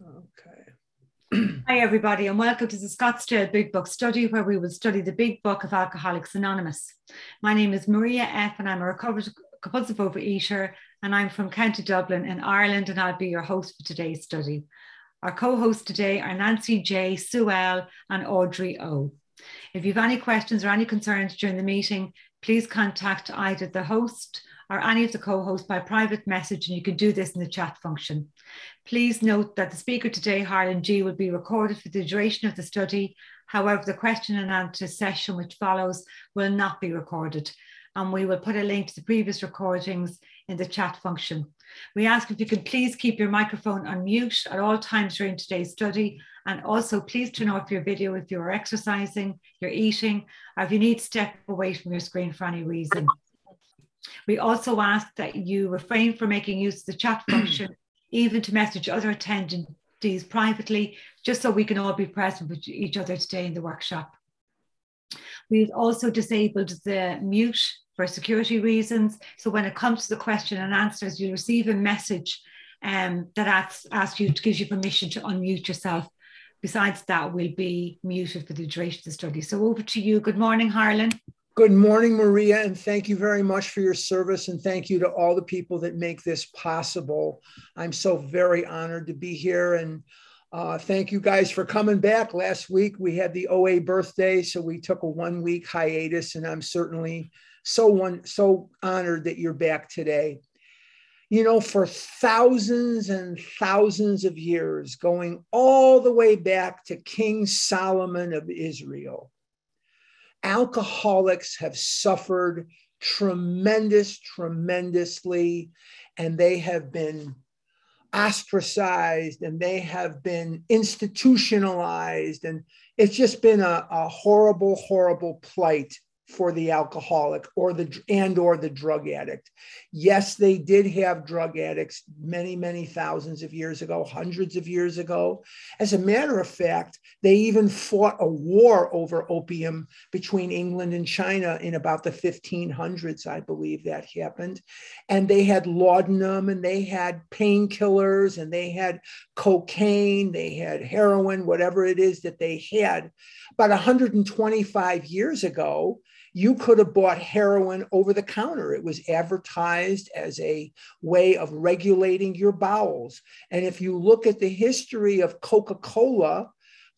Okay. Hi, everybody, and welcome to the Scottsdale Big Book study, where we will study the Big Book of Alcoholics Anonymous. My name is Maria F, and I'm a recovered compulsive overeater, and I'm from County Dublin in Ireland, and I'll be your host for today's study. Our co-hosts today are Nancy J, Sue L, and Audrey O. If you have any questions or any concerns during the meeting, please contact either the host or any of the co-hosts by private message, and you can do this in the chat function. Please note that the speaker today, Harlan G, will be recorded for the duration of the study. However, the question and answer session which follows will not be recorded, and we will put a link to the previous recordings in the chat function. We ask if you can please keep your microphone on mute at all times during today's study, and also please turn off your video if you are exercising, you're eating, or if you need to step away from your screen for any reason. We also ask that you refrain from making use of the chat function, even to message other attendees privately, just so we can all be present with each other today in the workshop. We've also disabled the mute for security reasons. So when it comes to the question and answers, you'll receive a message that asks you to give you permission to unmute yourself. Besides that, we'll be muted for the duration of the study. So over to you. Good morning, Harlan. Good morning, Maria, and thank you very much for your service, and thank you to all the people that make this possible. I'm so very honored to be here, and thank you guys for coming back. Last week we had the OA birthday, so we took a 1 week hiatus, and I'm certainly so honored that you're back today. You know, for thousands and thousands of years, going all the way back to King Solomon of Israel, alcoholics have suffered tremendously, and they have been ostracized, and they have been institutionalized, and it's just been a horrible plight for the alcoholic or the drug addict. Yes, they did have drug addicts many thousands of years ago, hundreds of years ago. As a matter of fact, they even fought a war over opium between England and China in about the 1500s, I believe that happened. And they had laudanum, and they had painkillers, and they had cocaine, they had heroin, whatever it is that they had. About 125 years ago, you could have bought heroin over the counter. It was advertised as a way of regulating your bowels. And if you look at the history of Coca-Cola,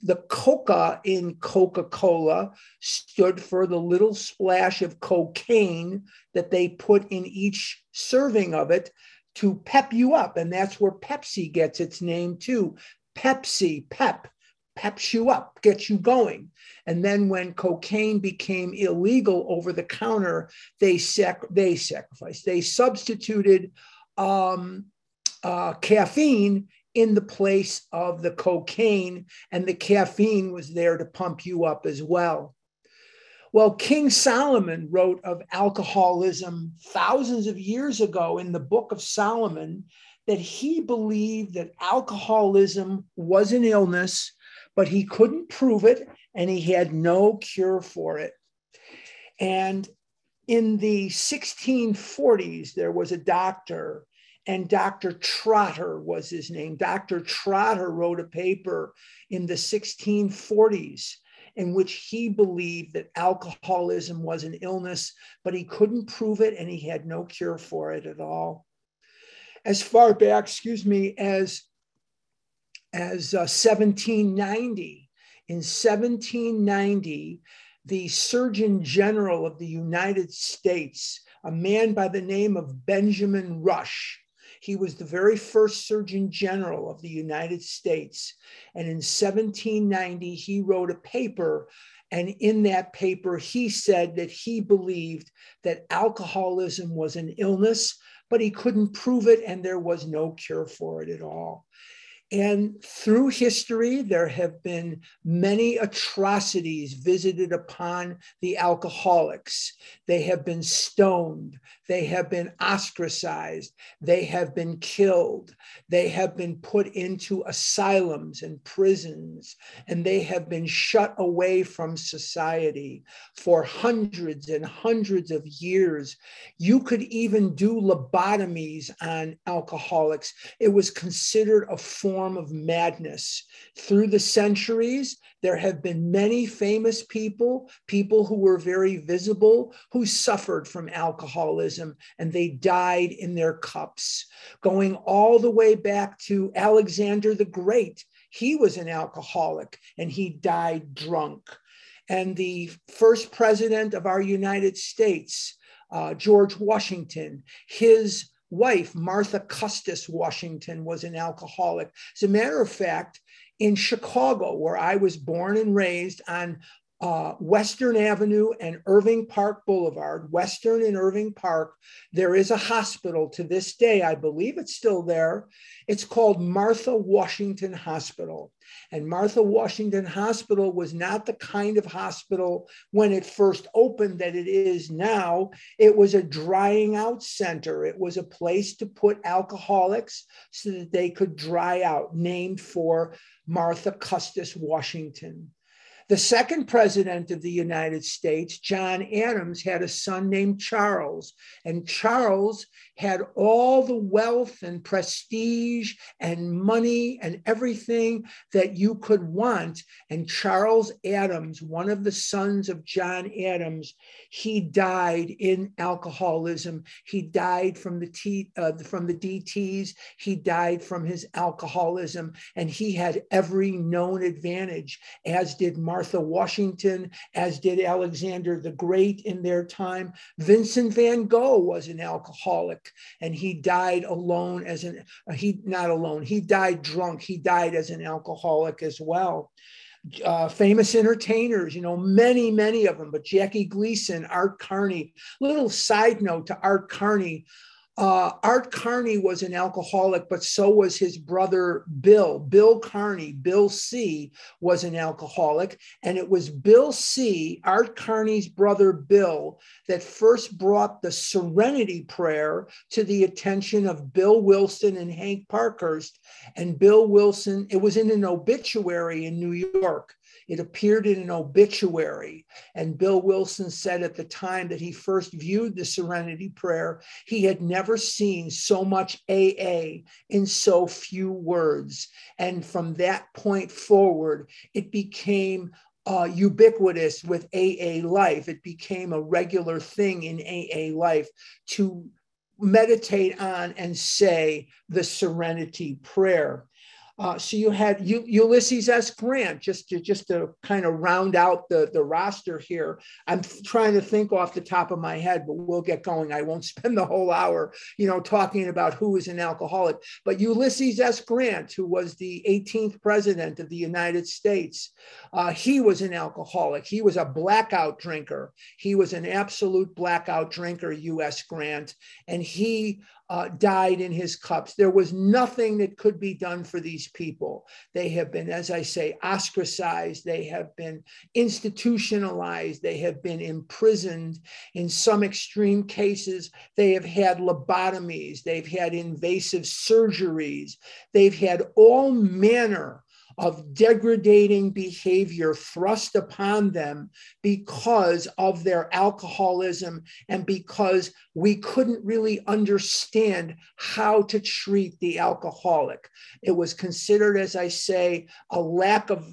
the coca in Coca-Cola stood for the little splash of cocaine that they put in each serving of it to pep you up. And that's where Pepsi gets its name too. Pepsi, pep. Peps you up, gets you going. And then when cocaine became illegal over the counter, they substituted caffeine in the place of the cocaine, and the caffeine was there to pump you up as well. Well, King Solomon wrote of alcoholism thousands of years ago in the Book of Solomon that he believed that alcoholism was an illness, but he couldn't prove it, and he had no cure for it. And in the 1640s, there was a doctor, and Dr. Trotter was his name. Dr. Trotter wrote a paper in the 1640s in which he believed that alcoholism was an illness, but he couldn't prove it, and he had no cure for it at all. As far back, as 1790. In 1790, the Surgeon General of the United States, a man by the name of Benjamin Rush, he was the very first Surgeon General of the United States. And in 1790, he wrote a paper. And in that paper, he said that he believed that alcoholism was an illness, but he couldn't prove it, and there was no cure for it at all. And through history, there have been many atrocities visited upon the alcoholics. They have been stoned. They have been ostracized. They have been killed. They have been put into asylums and prisons, and they have been shut away from society for hundreds and hundreds of years. You could even do lobotomies on alcoholics. It was considered a form of madness. Through the centuries, there have been many famous people, people who were very visible, who suffered from alcoholism, and they died in their cups. Going all the way back to Alexander the Great, he was an alcoholic and he died drunk. And the first president of our United States, George Washington, his wife, Martha Custis Washington, was an alcoholic. As a matter of fact, in Chicago, where I was born and raised on Western Avenue and Irving Park Boulevard, Western and Irving Park, there is a hospital to this day. I believe it's still there. It's called Martha Washington Hospital. And Martha Washington Hospital was not the kind of hospital when it first opened that it is now. It was a drying out center. It was a place to put alcoholics so that they could dry out, named for Martha Custis Washington. The second president of the United States, John Adams, had a son named Charles, and Charles had all the wealth and prestige and money and everything that you could want. And Charles Adams, one of the sons of John Adams, he died in alcoholism. He died from the DTs. He died from his alcoholism, and he had every known advantage, as did Martha Washington, as did Alexander the Great in their time. Vincent van Gogh was an alcoholic, and he died alone as an, he died drunk. He died as an alcoholic as well. Famous entertainers, you know, many, many of them, but Jackie Gleason, Art Carney. Little side note to Art Carney. Art Carney was an alcoholic, but so was his brother, Bill. Bill Carney, Bill C., was an alcoholic. And it was Bill C., Art Carney's brother, Bill, that first brought the Serenity Prayer to the attention of Bill Wilson and Hank Parkhurst. And Bill Wilson, it was in an obituary in New York. It appeared in an obituary, and Bill Wilson said at the time that he first viewed the Serenity Prayer, he had never seen so much AA in so few words. And from that point forward, it became ubiquitous with AA life. It became a regular thing in AA life to meditate on and say the Serenity Prayer. So you had Ulysses S. Grant, just to kind of round out the roster here. I'm trying to think off the top of my head, but we'll get going. I won't spend the whole hour, you know, talking about who is an alcoholic. But Ulysses S. Grant, who was the 18th president of the United States, he was an alcoholic. He was a blackout drinker. He was an absolute blackout drinker, U.S. Grant, and he died in his cups. There was nothing that could be done for these people. They have been, as I say, ostracized. They have been institutionalized. They have been imprisoned. In some extreme cases, they have had lobotomies. They've had invasive surgeries. They've had all manner of degrading behavior thrust upon them because of their alcoholism and because we couldn't really understand how to treat the alcoholic. It was considered, as I say, a lack of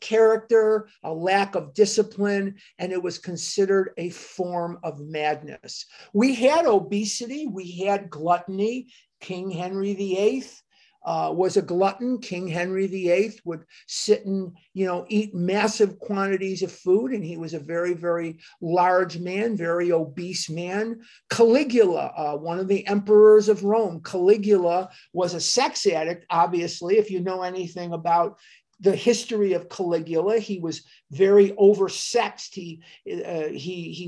character, a lack of discipline, and it was considered a form of madness. We had obesity, we had gluttony. King Henry VIII, was a glutton. King Henry VIII would sit and, you know, eat massive quantities of food. And he was a very, very large man, very obese man. Caligula, one of the emperors of Rome, Caligula was a sex addict, obviously, if you know anything about the history of Caligula. He was very oversexed. He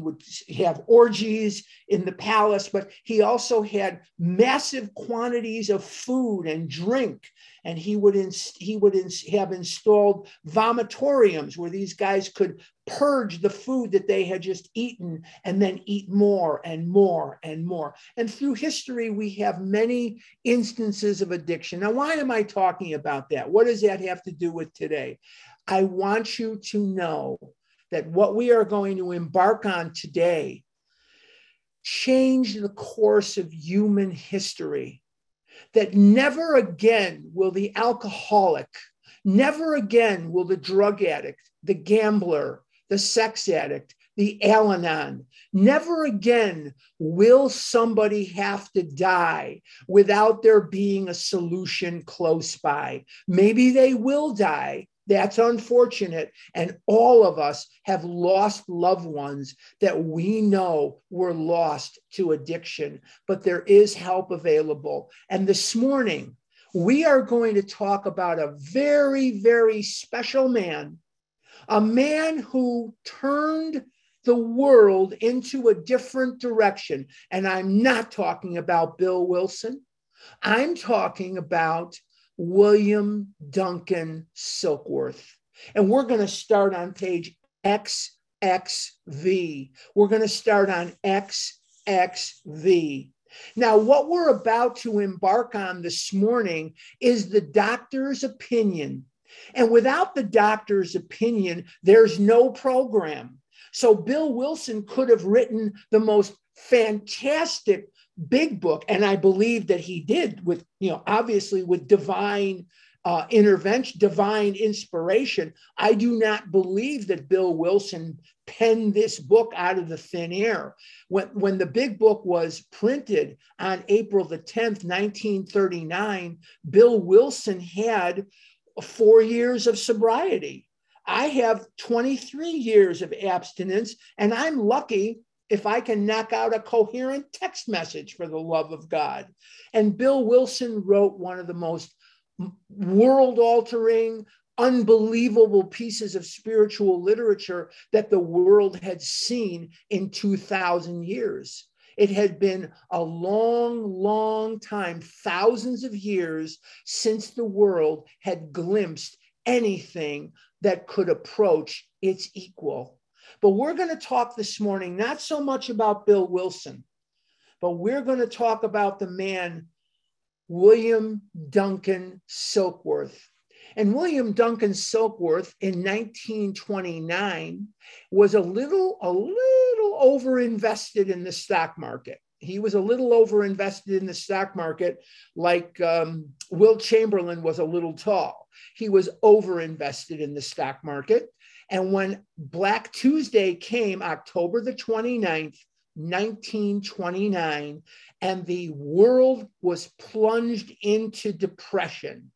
would have orgies in the palace, but he also had massive quantities of food and drink. and he would have installed vomitoriums where these guys could purge the food that they had just eaten and then eat more and more and more. And through history, we have many instances of addiction. Now, why am I talking about that? What does that have to do with today? I want you to know that what we are going to embark on today changed the course of human history, that never again will the alcoholic, never again will the drug addict, the gambler, the sex addict, the Al-Anon, never again will somebody have to die without there being a solution close by. Maybe they will die. That's unfortunate. And all of us have lost loved ones that we know were lost to addiction, but there is help available. And this morning, we are going to talk about a very, very special man, a man who turned the world into a different direction. And I'm not talking about Bill Wilson. I'm talking about William Duncan Silkworth. And we're going to start on page XXV. We're going to start on XXV. Now, what we're about to embark on this morning is the doctor's opinion. And without the doctor's opinion, there's no program. So Bill Wilson could have written the most fantastic big book, and I believe that he did, with, you know, obviously with divine intervention, divine inspiration. I do not believe that Bill Wilson penned this book out of the thin air. When the big book was printed on April the 10th, 1939, Bill Wilson had 4 years of sobriety. I have 23 years of abstinence, and I'm lucky if I can knock out a coherent text message, for the love of God. And Bill Wilson wrote one of the most world-altering, unbelievable pieces of spiritual literature that the world had seen in 2,000 years. It had been a long, long time, thousands of years, since the world had glimpsed anything that could approach its equal. But we're going to talk this morning, not so much about Bill Wilson, but we're going to talk about the man, William Duncan Silkworth. And William Duncan Silkworth in 1929 was a little overinvested in the stock market. He was a little overinvested in the stock market, like Will Chamberlain was a little tall. He was overinvested in the stock market. And when Black Tuesday came, October the 29th, 1929, and the world was plunged into depression,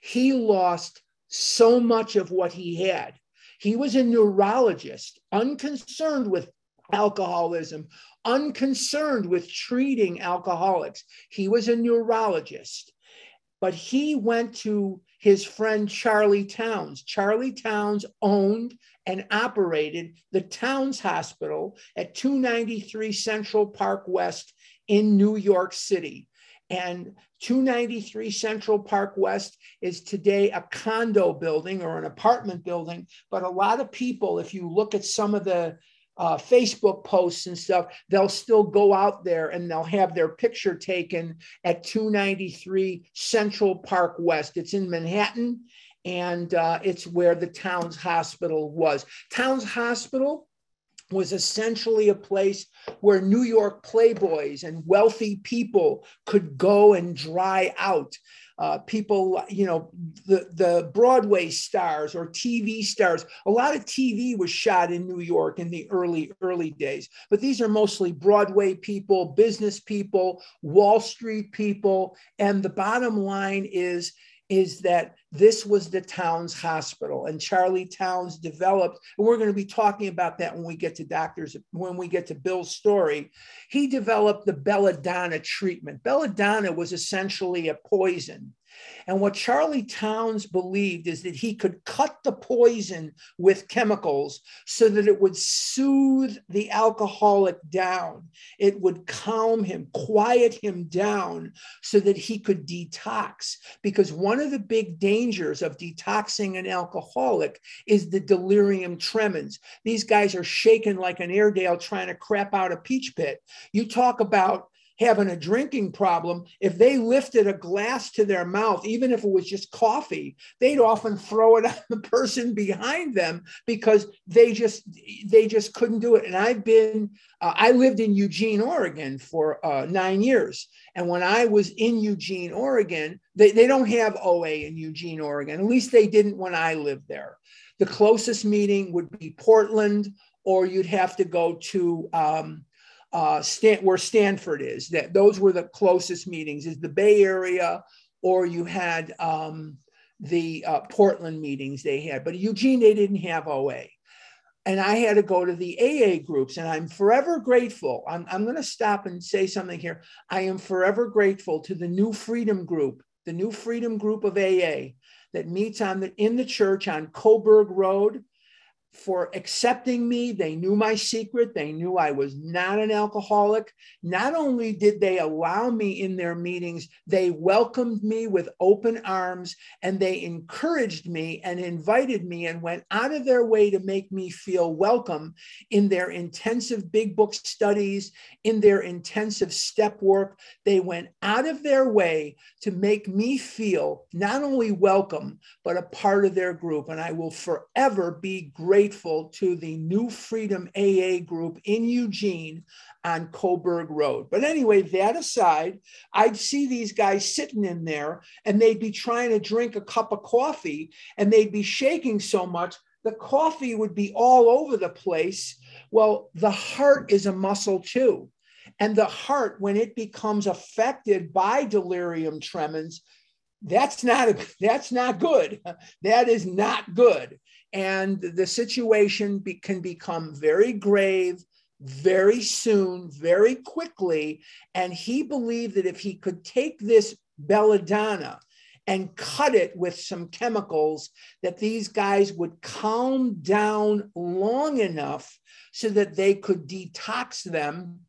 he lost so much of what he had. He was a neurologist, unconcerned with alcoholism, unconcerned with treating alcoholics. He was a neurologist, but he went to his friend Charlie Towns. Charlie Towns owned and operated the Towns Hospital at 293 Central Park West in New York City. And 293 Central Park West is today a condo building or an apartment building. But a lot of people, if you look at some of the Facebook posts and stuff, they'll still go out there and they'll have their picture taken at 293 Central Park West. It's in Manhattan, and it's where the Towns Hospital was. Towns Hospital was essentially a place where New York playboys and wealthy people could go and dry out. People, you know, the Broadway stars or TV stars. A lot of TV was shot in New York in the early days, but these are mostly Broadway people, business people, Wall Street people. And the bottom line is that this was the Towns Hospital, and Charlie Towns developed, and we're going to be talking about that when we get to Bill's story. He developed the belladonna treatment. Belladonna was essentially a poison. And what Charlie Towns believed is that he could cut the poison with chemicals so that it would soothe the alcoholic down. It would calm him, quiet him down so that he could detox. Because one of the big dangers of detoxing an alcoholic is the delirium tremens. These guys are shaken like an Airedale trying to crap out a peach pit. You talk about having a drinking problem, if they lifted a glass to their mouth, even if it was just coffee, they'd often throw it on the person behind them because they just couldn't do it. And I've been, I lived in Eugene, Oregon for 9 years. And when I was in Eugene, Oregon, they don't have OA in Eugene, Oregon. At least they didn't when I lived there. The closest meeting would be Portland, or you'd have to go to, where Stanford is. That those were the closest meetings, is the Bay Area, or you had the Portland meetings they had. But Eugene, they didn't have OA. And I had to go to the AA groups, and I'm forever grateful. I'm going to stop and say something here. I am forever grateful to the New Freedom Group, the New Freedom Group of AA that meets in the church on Coburg Road, for accepting me. They knew my secret. They knew I was not an alcoholic. Not only did they allow me in their meetings, they welcomed me with open arms, and they encouraged me and invited me and went out of their way to make me feel welcome in their intensive big book studies, in their intensive step work. They went out of their way to make me feel not only welcome, but a part of their group. And I will forever be grateful to the New Freedom AA group in Eugene on Coburg Road. But anyway, that aside, I'd see these guys sitting in there, and they'd be trying to drink a cup of coffee, and they'd be shaking so much, the coffee would be all over the place. Well, the heart is a muscle too. And the heart, when it becomes affected by delirium tremens, that's not good. That is not good. And the situation can become very grave, very soon, very quickly. And he believed that if he could take this belladonna and cut it with some chemicals, that these guys would calm down long enough so that they could detox them.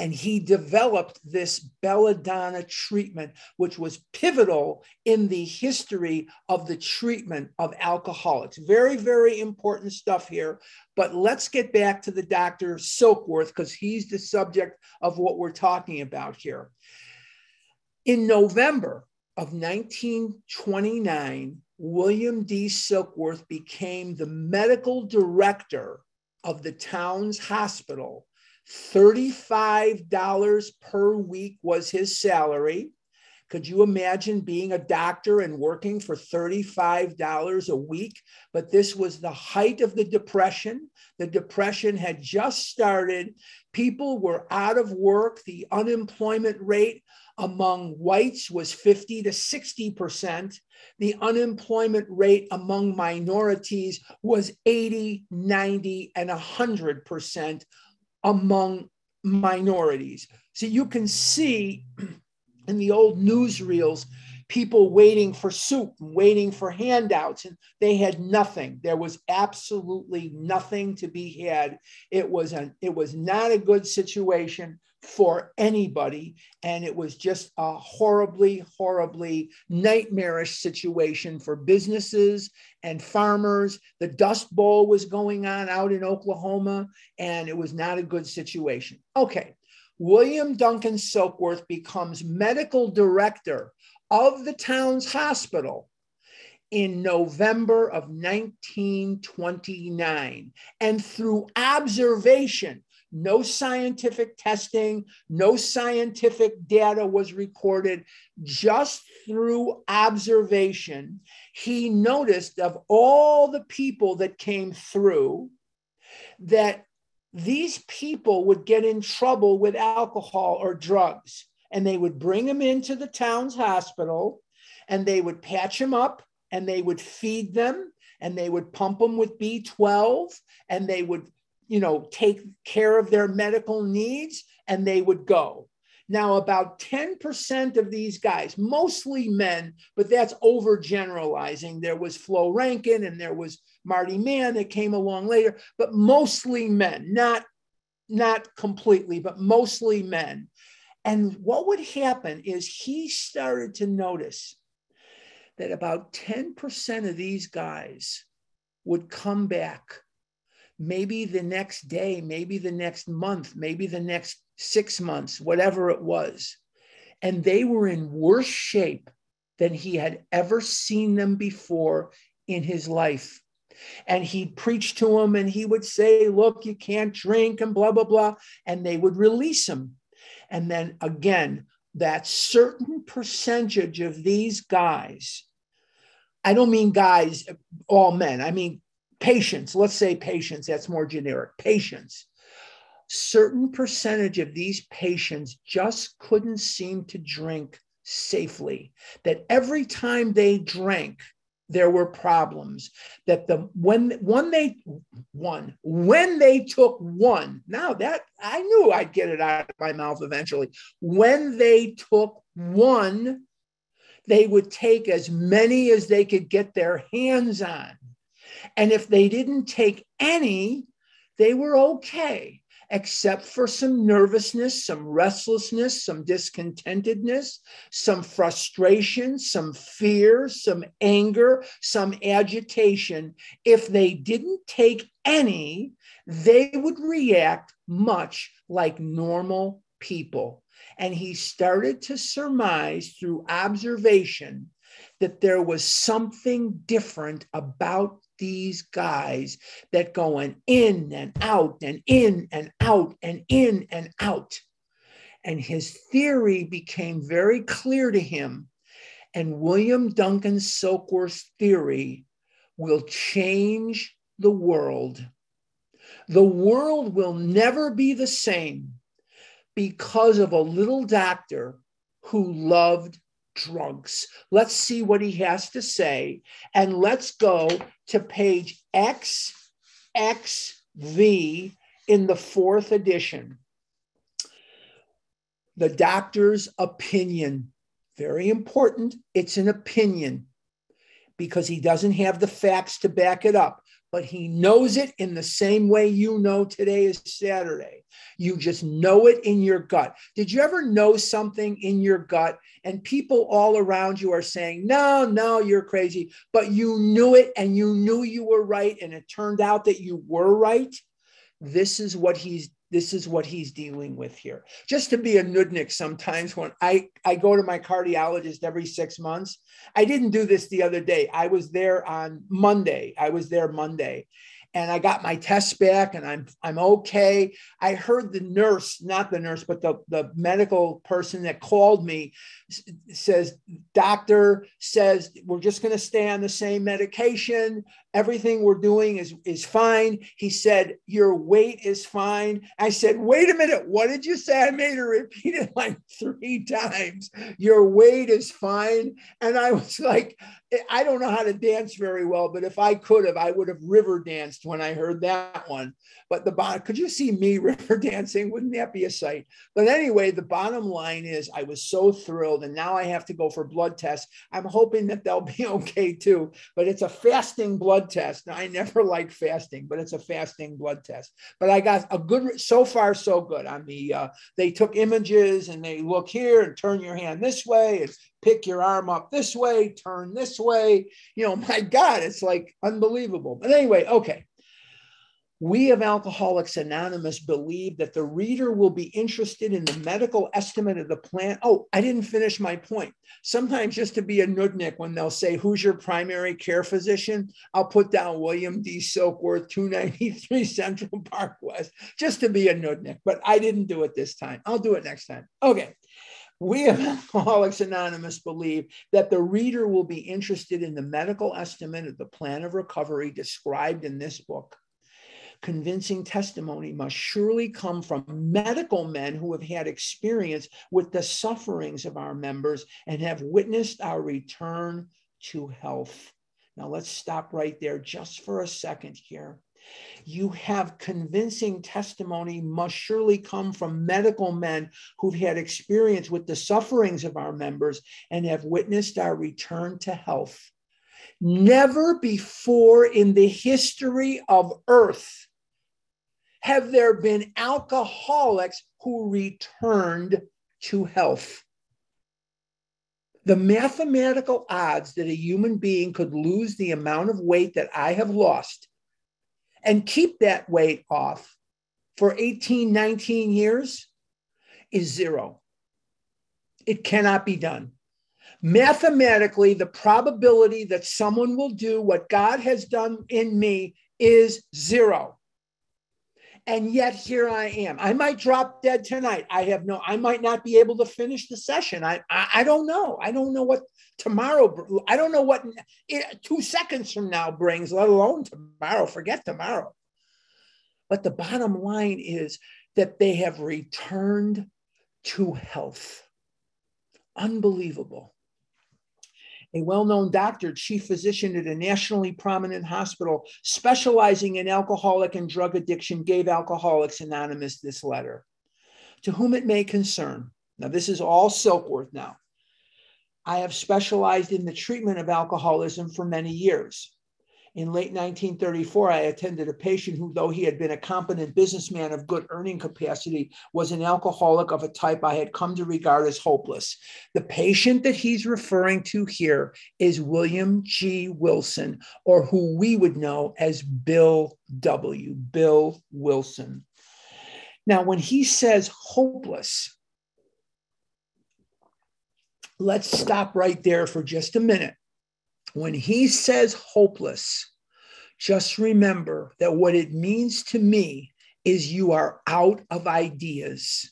And he developed this belladonna treatment, which was pivotal in the history of the treatment of alcoholics. Very, very important stuff here. But let's get back to the Dr. Silkworth, because he's the subject of what we're talking about here. In November of 1929, William D. Silkworth became the medical director of the Towns Hospital. $35 per week was his salary. Could you imagine being a doctor and working for $35 a week? But this was the height of the Depression. The Depression had just started. People were out of work. The unemployment rate among whites was 50 to 60%. The unemployment rate among minorities was 80, 90, and 100%. Among minorities. So you can see in the old newsreels, people waiting for soup, waiting for handouts, and they had nothing. There was absolutely nothing to be had. It was not a good situation for anybody. And it was just a horribly, horribly nightmarish situation for businesses and farmers. The Dust Bowl was going on out in Oklahoma, and it was not a good situation. Okay, William Duncan Silkworth becomes medical director of the Towns Hospital in November of 1929. And through observation, no scientific testing, no scientific data was recorded. Just through observation, he noticed of all the people that came through, that these people would get in trouble with alcohol or drugs. And they would bring them into the Towns Hospital, and they would patch them up, and they would feed them, and they would pump them with B12, and they would, take care of their medical needs, and they would go. Now, about 10% of these guys, mostly men, but that's overgeneralizing. There was Flo Rankin and there was Marty Mann that came along later, but mostly men, not completely, but mostly men. And what would happen is he started to notice that about 10% of these guys would come back maybe the next day, maybe the next month, maybe the next 6 months, whatever it was. And they were in worse shape than he had ever seen them before in his life. And he'd preach to them and he would say, look, you can't drink and blah, blah, blah. And they would release him. And then again, that certain percentage of these guys, I don't mean guys, all men, I mean patients, let's say patients, that's more generic, patients. Certain percentage of these patients just couldn't seem to drink safely, that every time they drank, there were problems, that when they took one, now that I knew I'd get it out of my mouth eventually. When they took one, they would take as many as they could get their hands on. And if they didn't take any, they were okay, except for some nervousness, some restlessness, some discontentedness, some frustration, some fear, some anger, some agitation. If they didn't take any, they would react much like normal people. And he started to surmise through observation that there was something different about these guys that going in and out and in and out and in and out. And his theory became very clear to him. And William Duncan Silkworth's theory will change the world. The world will never be the same because of a little doctor who loved drugs. Let's see what he has to say. And let's go to page XXV in the fourth edition. The doctor's opinion. Very important. It's an opinion because he doesn't have the facts to back it up, but he knows it in the same way you know today is Saturday. You just know it in your gut. Did you ever know something in your gut and people all around you are saying, no, you're crazy, but you knew it and you knew you were right and it turned out that you were right? This is what he's dealing with here. Just to be a nudnik sometimes when I go to my cardiologist every 6 months. I didn't do this the other day. I was there on Monday. And I got my tests back and I'm okay. I heard the nurse, not the nurse, but the medical person that called me says, doctor says, we're just going to stay on the same medication. Everything we're doing is fine. He said, your weight is fine. I said, wait a minute. What did you say? I made her repeat it like 3 times. Your weight is fine. And I was like, I don't know how to dance very well, but if I could have, I would have river danced when I heard that one. But the bottom, could you see me river dancing? Wouldn't that be a sight? But anyway, the bottom line is I was so thrilled and now I have to go for blood tests. I'm hoping that they'll be okay too, but it's a fasting blood test. Now, I never like fasting, but it's a fasting blood test. But I got a good, so far so good on the, they took images and they look here and turn your hand this way and pick your arm up this way, turn this way. You know, my God, it's like unbelievable. But anyway, okay. We of Alcoholics Anonymous believe that the reader will be interested in the medical estimate of the plan. Oh, I didn't finish my point. Sometimes just to be a nudnik, when they'll say, who's your primary care physician? I'll put down William D. Silkworth, 293 Central Park West, just to be a nudnik. But I didn't do it this time. I'll do it next time. Okay. We of Alcoholics Anonymous believe that the reader will be interested in the medical estimate of the plan of recovery described in this book. Convincing testimony must surely come from medical men who have had experience with the sufferings of our members and have witnessed our return to health. Now let's stop right there just for a second here. You have convincing testimony must surely come from medical men who've had experience with the sufferings of our members and have witnessed our return to health. Never before in the history of earth have there been alcoholics who returned to health. The mathematical odds that a human being could lose the amount of weight that I have lost and keep that weight off for 18, 19 years is zero. It cannot be done. Mathematically, the probability that someone will do what God has done in me is zero. And yet here I am. I might drop dead tonight. I might not be able to finish the session. I don't know. I don't know what tomorrow, I don't know what 2 seconds from now brings, let alone tomorrow. Forget tomorrow. But the bottom line is that they have returned to health. Unbelievable. A well-known doctor, chief physician at a nationally prominent hospital specializing in alcoholic and drug addiction, gave Alcoholics Anonymous this letter. To whom it may concern. Now, this is all Silkworth now. I have specialized in the treatment of alcoholism for many years. In late 1934, I attended a patient who, though he had been a competent businessman of good earning capacity, was an alcoholic of a type I had come to regard as hopeless. The patient that he's referring to here is William G. Wilson, or who we would know as Bill Wilson. Now, when he says hopeless, let's stop right there for just a minute. When he says hopeless, just remember that what it means to me is you are out of ideas.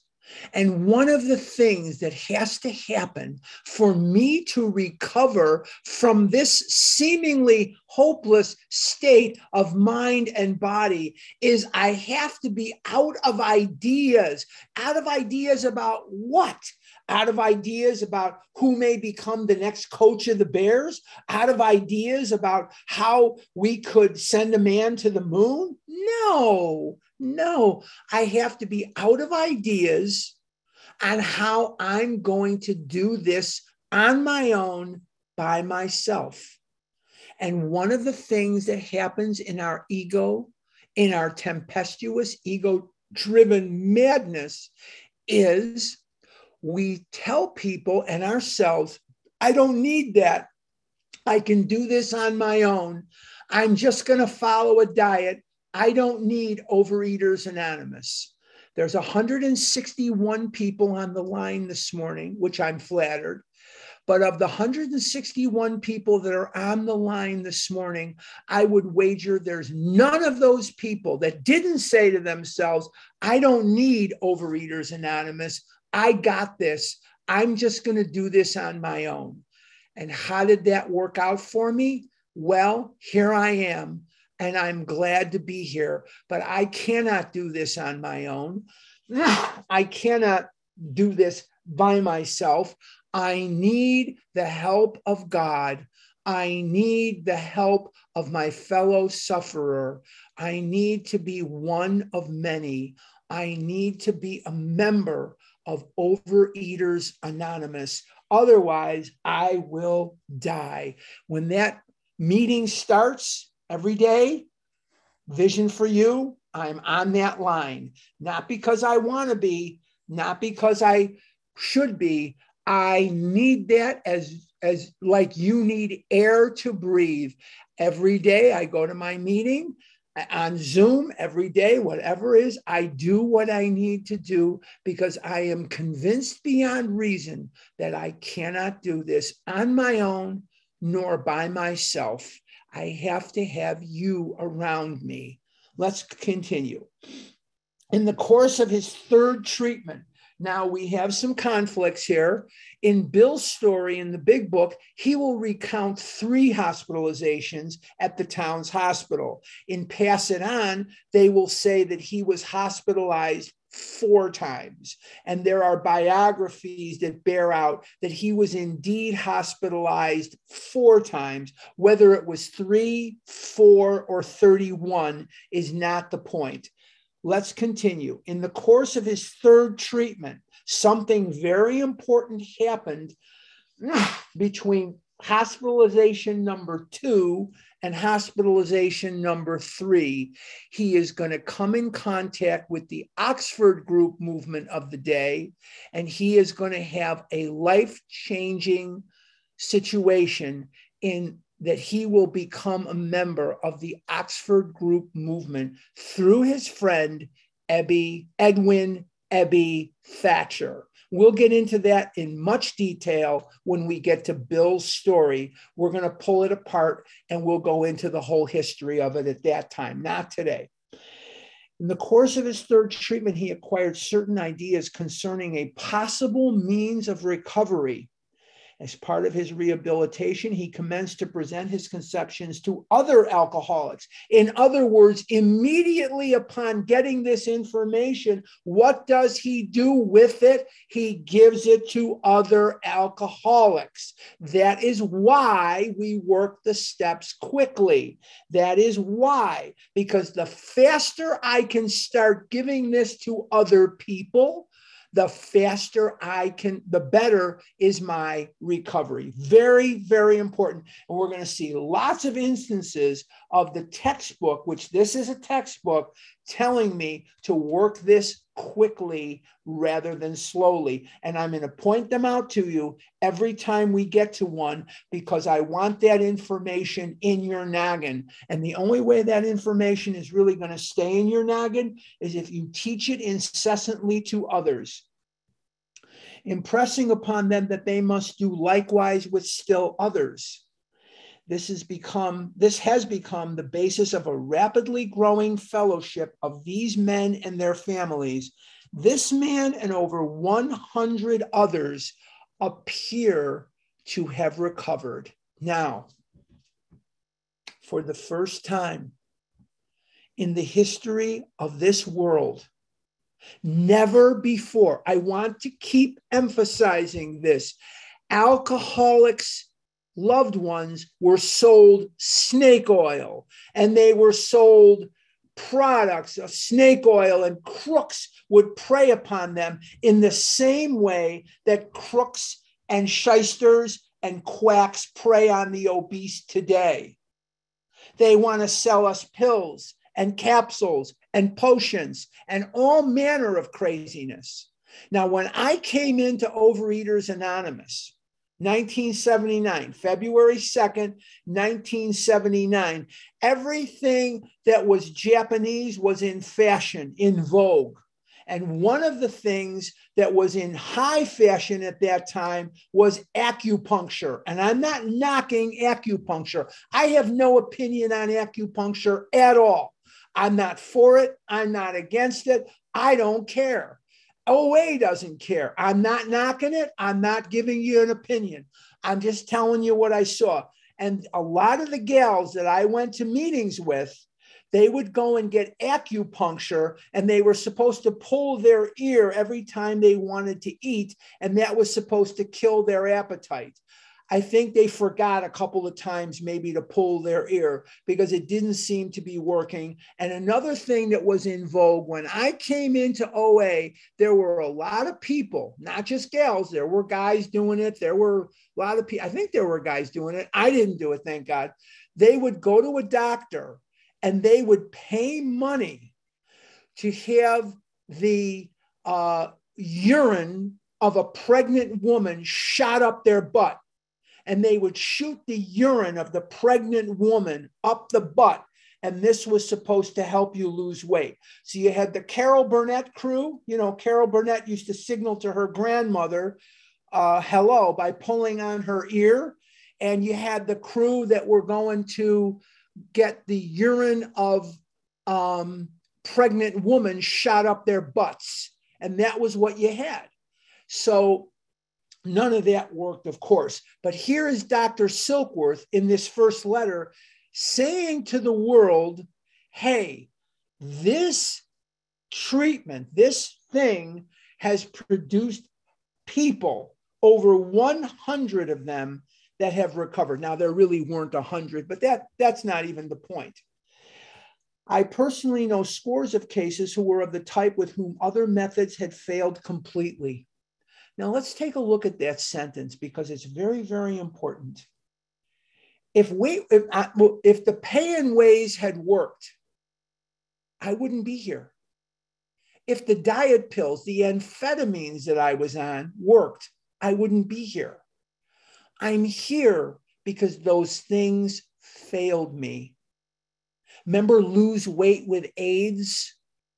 And one of the things that has to happen for me to recover from this seemingly hopeless state of mind and body is I have to be out of ideas. Out of ideas about what? Out of ideas about who may become the next coach of the Bears, out of ideas about how we could send a man to the moon? No, I have to be out of ideas on how I'm going to do this on my own by myself. And one of the things that happens in our ego, in our tempestuous ego-driven madness is we tell people and ourselves, I don't need that. I can do this on my own. I'm just going to follow a diet. I don't need Overeaters Anonymous. There's 161 people on the line this morning, which I'm flattered. But of the 161 people that are on the line this morning, I would wager there's none of those people that didn't say to themselves, I don't need Overeaters Anonymous. I got this. I'm just going to do this on my own. And how did that work out for me? Well, here I am, and I'm glad to be here, but I cannot do this on my own. I cannot do this by myself. I need the help of God. I need the help of my fellow sufferer. I need to be one of many. I need to be a member of Overeaters Anonymous. Otherwise, I will die. When that meeting starts every day, vision for you, I'm on that line. Not because I want to be, not because I should be. I need that as like you need air to breathe. Every day I go to my meeting on Zoom every day, whatever it is, I do what I need to do because I am convinced beyond reason that I cannot do this on my own nor by myself. I have to have you around me. Let's continue. In the course of his third treatment, now we have some conflicts here. In Bill's story in the Big Book, he will recount 3 hospitalizations at the Towns Hospital. In Pass It On, they will say that he was hospitalized four times. And there are biographies that bear out that he was indeed hospitalized four times. Whether it was 3, 4, or 31 is not the point. Let's continue. In the course of his third treatment, something very important happened between hospitalization number 2 and hospitalization number 3. He is going to come in contact with the Oxford Group movement of the day, and he is going to have a life-changing situation in that he will become a member of the Oxford Group movement through his friend, Edwin Thatcher. We'll get into that in much detail when we get to Bill's story. We're going to pull it apart and we'll go into the whole history of it at that time, not today. In the course of his third treatment, he acquired certain ideas concerning a possible means of recovery. As part of his rehabilitation, he commenced to present his conceptions to other alcoholics. In other words, immediately upon getting this information, what does he do with it? He gives it to other alcoholics. That is why we work the steps quickly. That is why, because the faster I can start giving this to other people, the faster I can, the better is my recovery. Very, very important. And we're going to see lots of instances of the textbook, which this is a textbook, telling me to work this quickly rather than slowly. And I'm going to point them out to you every time we get to one, because I want that information in your noggin. And the only way that information is really going to stay in your noggin is if you teach it incessantly to others, impressing upon them that they must do likewise with still others. This has become the basis of a rapidly growing fellowship of these men and their families. This man and over 100 others appear to have recovered. Now, for the first time in the history of this world, never before, I want to keep emphasizing this, alcoholics loved ones were sold snake oil, and they were sold products of snake oil, and crooks would prey upon them in the same way that crooks and shysters and quacks prey on the obese today. They want to sell us pills and capsules and potions and all manner of craziness. Now, when I came into Overeaters Anonymous, 1979, February 2nd, 1979. Everything that was Japanese was in fashion, in vogue. And one of the things that was in high fashion at that time was acupuncture. And I'm not knocking acupuncture. I have no opinion on acupuncture at all. I'm not for it. I'm not against it. I don't care. OA doesn't care. I'm not knocking it. I'm not giving you an opinion. I'm just telling you what I saw. And a lot of the gals that I went to meetings with, they would go and get acupuncture, and they were supposed to pull their ear every time they wanted to eat, and that was supposed to kill their appetite. I think they forgot a couple of times maybe to pull their ear because it didn't seem to be working. And another thing that was in vogue when I came into OA, there were a lot of people, not just gals. There were guys doing it. There were a lot of people. I think there were guys doing it. I didn't do it, thank God. They would go to a doctor and they would pay money to have the urine of a pregnant woman shot up their butt. And they would shoot the urine of the pregnant woman up the butt. And this was supposed to help you lose weight. So you had the Carol Burnett crew. You know, Carol Burnett used to signal to her grandmother, hello, by pulling on her ear. And you had the crew that were going to get the urine of pregnant women shot up their butts. And that was what you had. So none of that worked, of course. But here is Dr. Silkworth in this first letter saying to the world, hey, this treatment, this thing has produced people, over 100 of them that have recovered. Now, there really weren't 100, but that's not even the point. I personally know scores of cases who were of the type with whom other methods had failed completely. Now, let's take a look at that sentence because it's very, very important. If the pay and ways had worked, I wouldn't be here. If the diet pills, the amphetamines that I was on worked, I wouldn't be here. I'm here because those things failed me. Remember, lose weight with AIDS,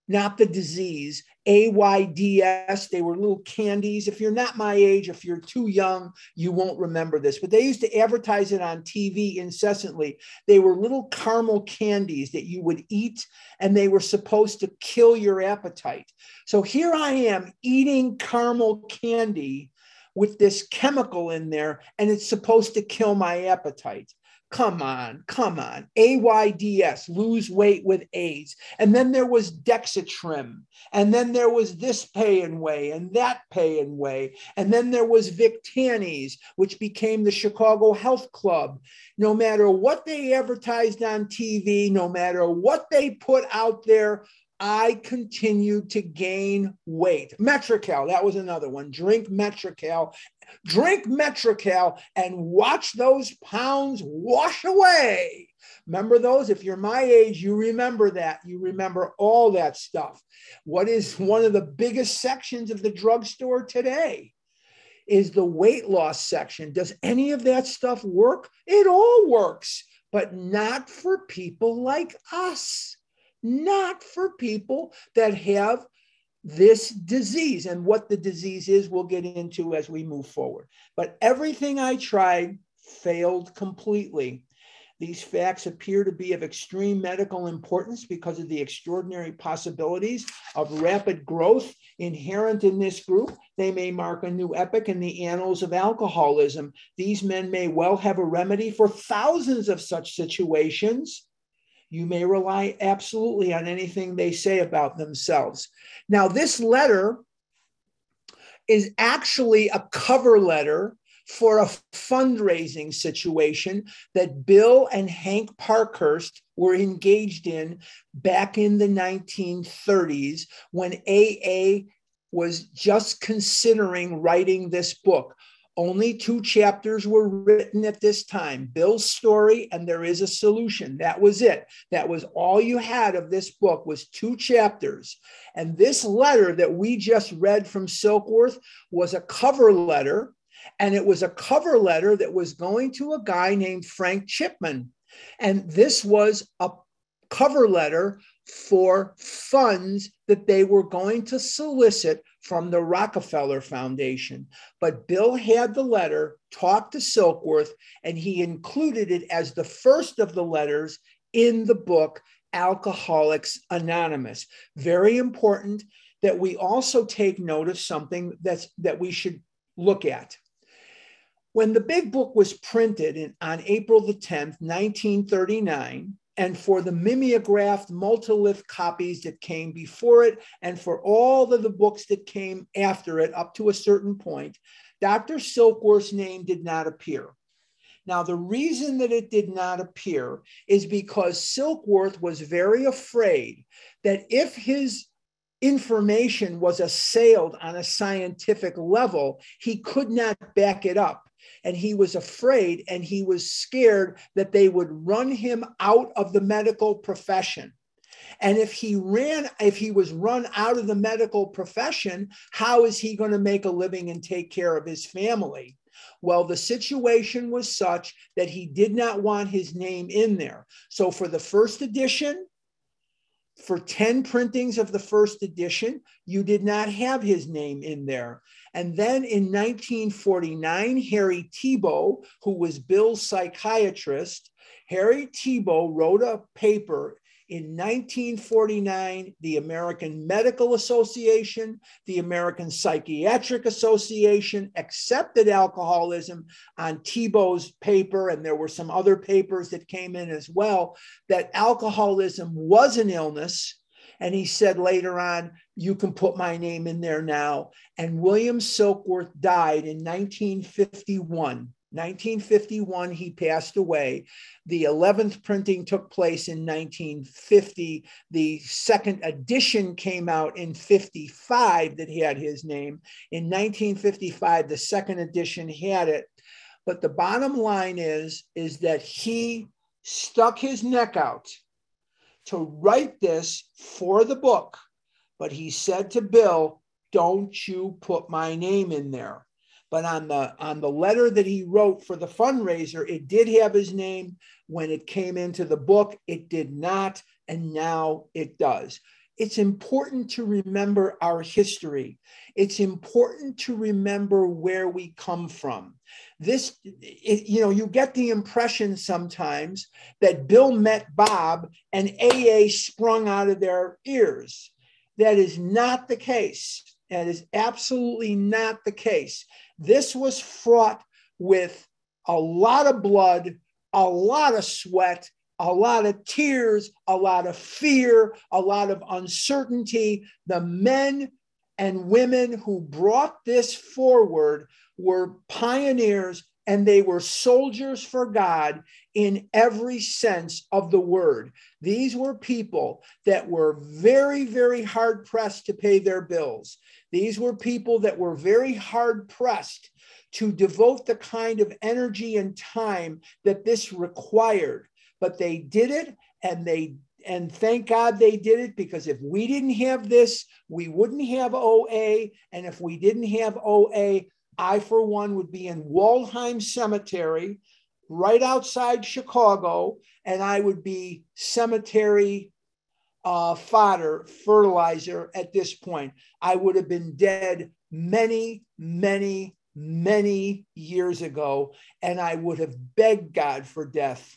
not the disease, AIDS. They were little candies. If you're not my age, if you're too young, you won't remember this. But they used to advertise it on TV incessantly. They were little caramel candies that you would eat, and they were supposed to kill your appetite. So here I am eating caramel candy with this chemical in there, and it's supposed to kill my appetite. Come on, come on. AIDS, lose weight with AIDS. And then there was Dexatrim. And then there was this pay and way and that pay and way. And then there was Victanis, which became the Chicago Health Club. No matter what they advertised on TV, no matter what they put out there, I continued to gain weight. MetraCal, that was another one. Drink MetraCal and watch those pounds wash away. Remember those? If you're my age, you remember that. You remember all that stuff. What is one of the biggest sections of the drugstore today is the weight loss section. Does any of that stuff work? It all works, but not for people like us. Not for people that have this disease, and what the disease is we'll get into as we move forward. But everything I tried failed completely. These facts appear to be of extreme medical importance because of the extraordinary possibilities of rapid growth inherent in this group. They may mark a new epoch in the annals of alcoholism. These men may well have a remedy for thousands of such situations. You may rely absolutely on anything they say about themselves. Now, this letter is actually a cover letter for a fundraising situation that Bill and Hank Parkhurst were engaged in back in the 1930s when AA was just considering writing this book. Only 2 chapters were written at this time, Bill's story and There Is a Solution. That was it. That was all you had of this book was 2 chapters. And this letter that we just read from Silkworth was a cover letter. And it was a cover letter that was going to a guy named Frank Chipman. And this was a cover letter for funds that they were going to solicit from the Rockefeller Foundation. But Bill had the letter, talked to Silkworth, and he included it as the first of the letters in the book, Alcoholics Anonymous. Very important that we also take note of something that we should look at. When the big book was printed on April the 10th, 1939, and for the mimeographed multilith copies that came before it, and for all of the books that came after it up to a certain point, Dr. Silkworth's name did not appear. Now, the reason that it did not appear is because Silkworth was very afraid that if his information was assailed on a scientific level, he could not back it up. And he was afraid and he was scared that they would run him out of the medical profession. And if he was run out of the medical profession, how is he going to make a living and take care of his family? Well, the situation was such that he did not want his name in there. So for the first edition, for 10 printings of the first edition, you did not have his name in there. And then in 1949, Harry Tiebout, who was Bill's psychiatrist, Harry Tiebout wrote a paper in 1949, the American Medical Association, the American Psychiatric Association accepted alcoholism on Tiebout's paper, and there were some other papers that came in as well, that alcoholism was an illness And he said later on, you can put my name in there now. And William Silkworth died in 1951. 1951, he passed away. The 11th printing took place in 1950. The second edition came out in 55 that had his name. In 1955, the second edition had it. But the bottom line is that he stuck his neck out to write this for the book. But he said to Bill, don't you put my name in there. But on the letter that he wrote for the fundraiser, it did have his name. When it came into the book, it did not, and now it does. It's important to remember our history. It's important to remember where we come from. You get the impression sometimes that Bill met Bob and AA sprung out of their ears. That is not the case. That is absolutely not the case. This was fraught with a lot of blood, a lot of sweat, a lot of tears, a lot of fear, a lot of uncertainty. The men and women who brought this forward were pioneers, and they were soldiers for God in every sense of the word. These were people that were very, very hard pressed to pay their bills. These were people that were very hard pressed to devote the kind of energy and time that this required. But they did it, and thank God they did it, because if we didn't have this, we wouldn't have OA. And if we didn't have OA, I, for one, would be in Waldheim Cemetery right outside Chicago, and I would be cemetery fodder, fertilizer at this point. I would have been dead many, many, many years ago, and I would have begged God for death.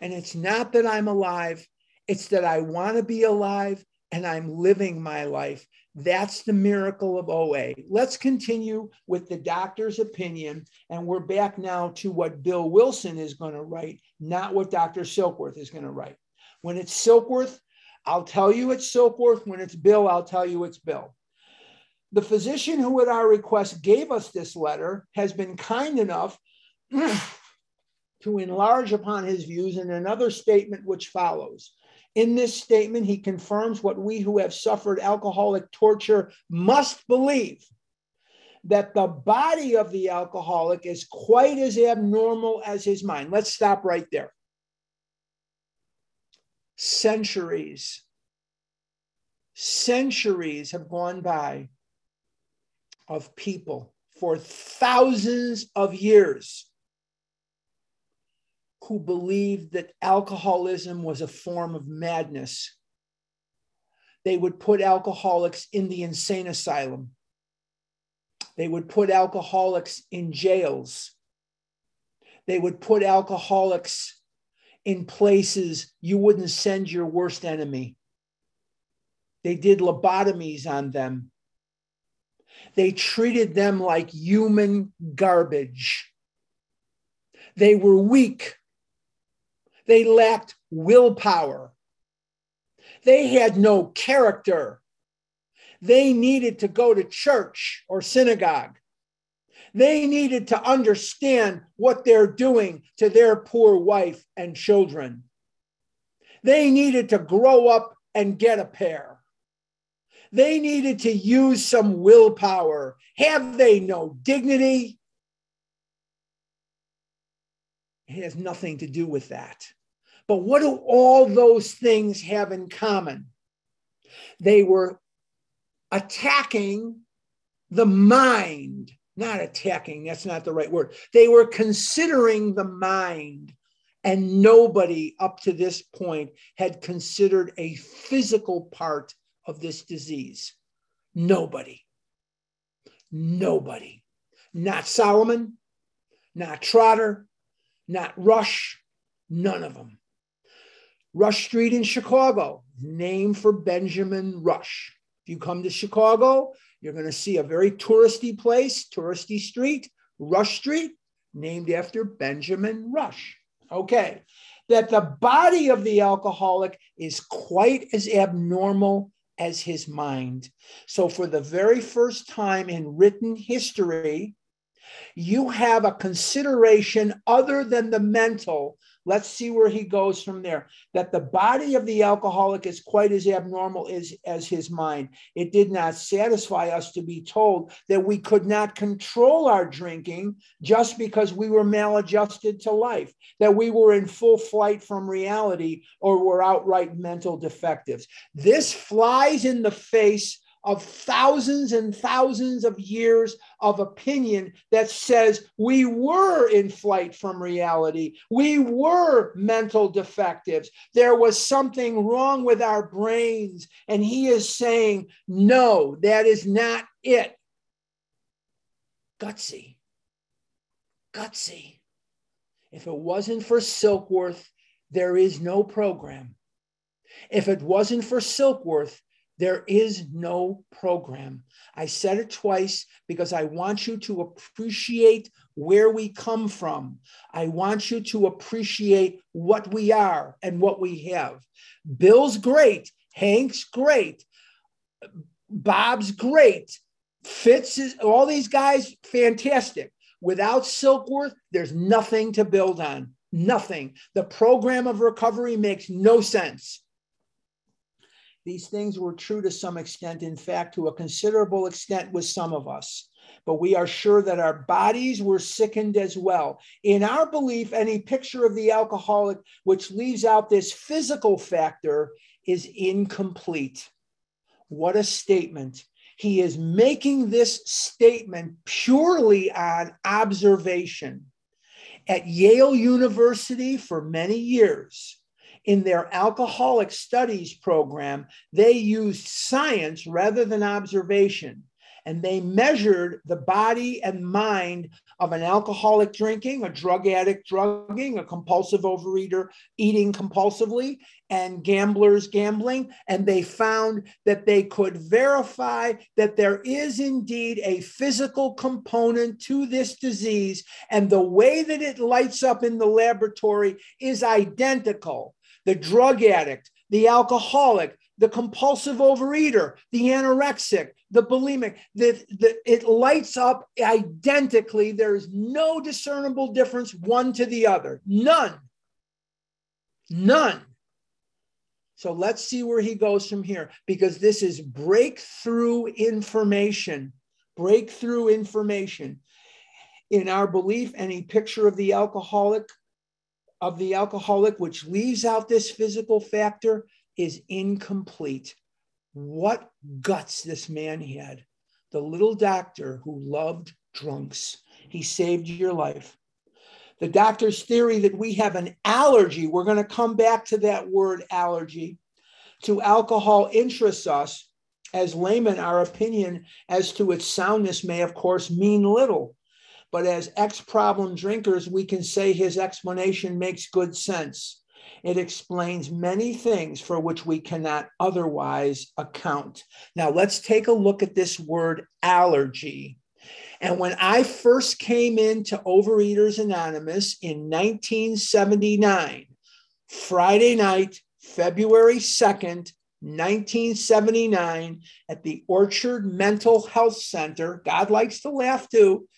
And it's not that I'm alive. It's that I want to be alive, and I'm living my life. That's the miracle of OA. Let's continue with the doctor's opinion. And we're back now to what Bill Wilson is going to write, not what Dr. Silkworth is going to write. When it's Silkworth, I'll tell you it's Silkworth. When it's Bill, I'll tell you it's Bill. The physician who at our request gave us this letter has been kind enough to enlarge upon his views in another statement which follows. In this statement, he confirms what we who have suffered alcoholic torture must believe, that the body of the alcoholic is quite as abnormal as his mind. Let's stop right there. Centuries have gone by of people for thousands of years who believed that alcoholism was a form of madness. They would put alcoholics in the insane asylum. They would put alcoholics in jails. They would put alcoholics in places you wouldn't send your worst enemy. They did lobotomies on them. They treated them like human garbage. They were weak. They lacked willpower. They had no character. They needed to go to church or synagogue. They needed to understand what they're doing to their poor wife and children. They needed to grow up and get a pair. They needed to use some willpower. Have they no dignity? It has nothing to do with that. But what do all those things have in common? They were attacking the mind. Not attacking, that's not the right word. They were considering the mind. And nobody up to this point had considered a physical part of this disease. Nobody. Not Solomon, not Trotter, not Rush, none of them. Rush Street in Chicago, named for Benjamin Rush. If you come to Chicago, you're going to see a very touristy place, touristy street, Rush Street, named after Benjamin Rush. Okay, that the body of the alcoholic is quite as abnormal as his mind. So for the very first time in written history, you have a consideration other than the mental. Let's see where he goes from there. That the body of the alcoholic is quite as abnormal as his mind. It did not satisfy us to be told that we could not control our drinking just because we were maladjusted to life, that we were in full flight from reality or were outright mental defectives. This flies in the face of thousands and thousands of years of opinion that says we were in flight from reality. We were mental defectives. There was something wrong with our brains. And he is saying, no, that is not it. Gutsy. Gutsy. If it wasn't for Silkworth, there is no program. If it wasn't for Silkworth, there is no program. I said it twice because I want you to appreciate where we come from. I want you to appreciate what we are and what we have. Bill's great. Hank's great. Bob's great. Fitz is, all these guys, fantastic. Without Silkworth, there's nothing to build on. Nothing. The program of recovery makes no sense. These things were true to some extent, in fact, to a considerable extent with some of us, but we are sure that our bodies were sickened as well. In our belief, any picture of the alcoholic which leaves out this physical factor is incomplete. What a statement. He is making this statement purely on observation. At Yale University for many years, in their alcoholic studies program, they used science rather than observation, and they measured the body and mind of an alcoholic drinking, a drug addict drugging, a compulsive overeater eating compulsively, and gamblers gambling, and they found that they could verify that there is indeed a physical component to this disease, and the way that it lights up in the laboratory is identical. The drug addict, the alcoholic, the compulsive overeater, the anorexic, the bulimic, it lights up identically. There is no discernible difference one to the other. None. None. So let's see where he goes from here, because this is breakthrough information. Breakthrough information. In our belief, any picture of the alcoholic which leaves out this physical factor is incomplete. What guts this man had. The little doctor who loved drunks. He saved your life. The doctor's theory that we have an allergy, we're going to come back to that word allergy, to alcohol interests us. As laymen, our opinion as to its soundness may, of course, mean little. But as ex-problem drinkers, we can say his explanation makes good sense. It explains many things for which we cannot otherwise account. Now, let's take a look at this word allergy. And when I first came into Overeaters Anonymous in 1979, Friday night, February 2nd, 1979, at the Orchard Mental Health Center, God likes to laugh too,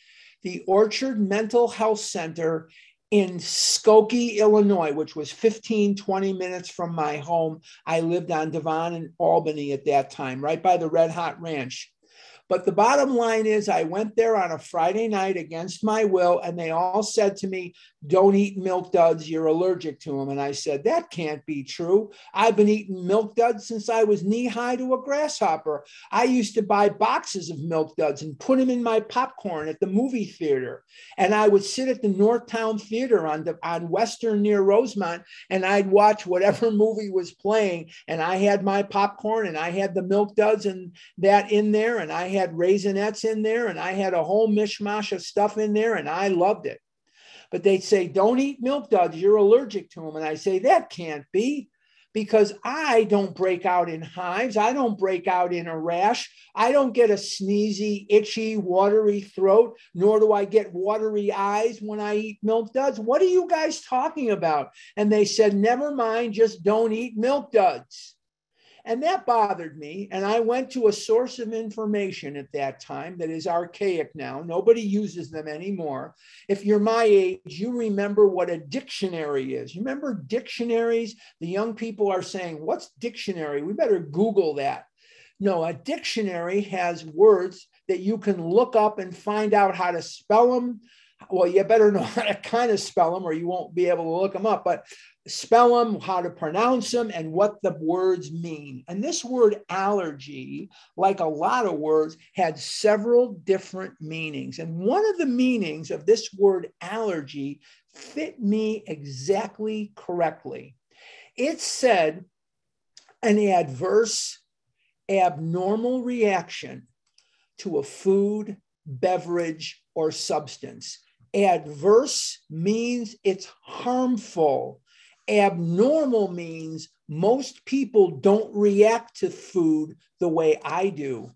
the Orchard Mental Health Center in Skokie, Illinois, which was 15, 20 minutes from my home. I lived on Devon in Albany at that time, right by the Red Hot Ranch. But the bottom line is I went there on a Friday night against my will, and they all said to me, don't eat Milk Duds, you're allergic to them. And I said, that can't be true. I've been eating Milk Duds since I was knee high to a grasshopper. I used to buy boxes of Milk Duds and put them in my popcorn at the movie theater. And I would sit at the Northtown Theater on Western near Rosemont, and I'd watch whatever movie was playing. And I had my popcorn, and I had the Milk Duds and that in there, and I had Raisinets in there, and I had a whole mishmash of stuff in there, and I loved it. But they'd say, don't eat Milk Duds, you're allergic to them. And I say, that can't be, because I don't break out in hives. I don't break out in a rash. I don't get a sneezy, itchy, watery throat, nor do I get watery eyes when I eat Milk Duds. What are you guys talking about? And they said, never mind, just don't eat Milk Duds. And that bothered me. And I went to a source of information at that time that is archaic now. Nobody uses them anymore. If you're my age, you remember what a dictionary is. You remember dictionaries? The young people are saying, what's dictionary? We better Google that. No, a dictionary has words that you can look up and find out how to spell them. Well, you better know how to kind of spell them or you won't be able to look them up, but spell them, how to pronounce them, and what the words mean. And this word allergy, like a lot of words, had several different meanings. And one of the meanings of this word allergy fit me exactly correctly. It said an adverse, abnormal reaction to a food, beverage, or substance. Adverse means it's harmful. Abnormal means most people don't react to food the way I do.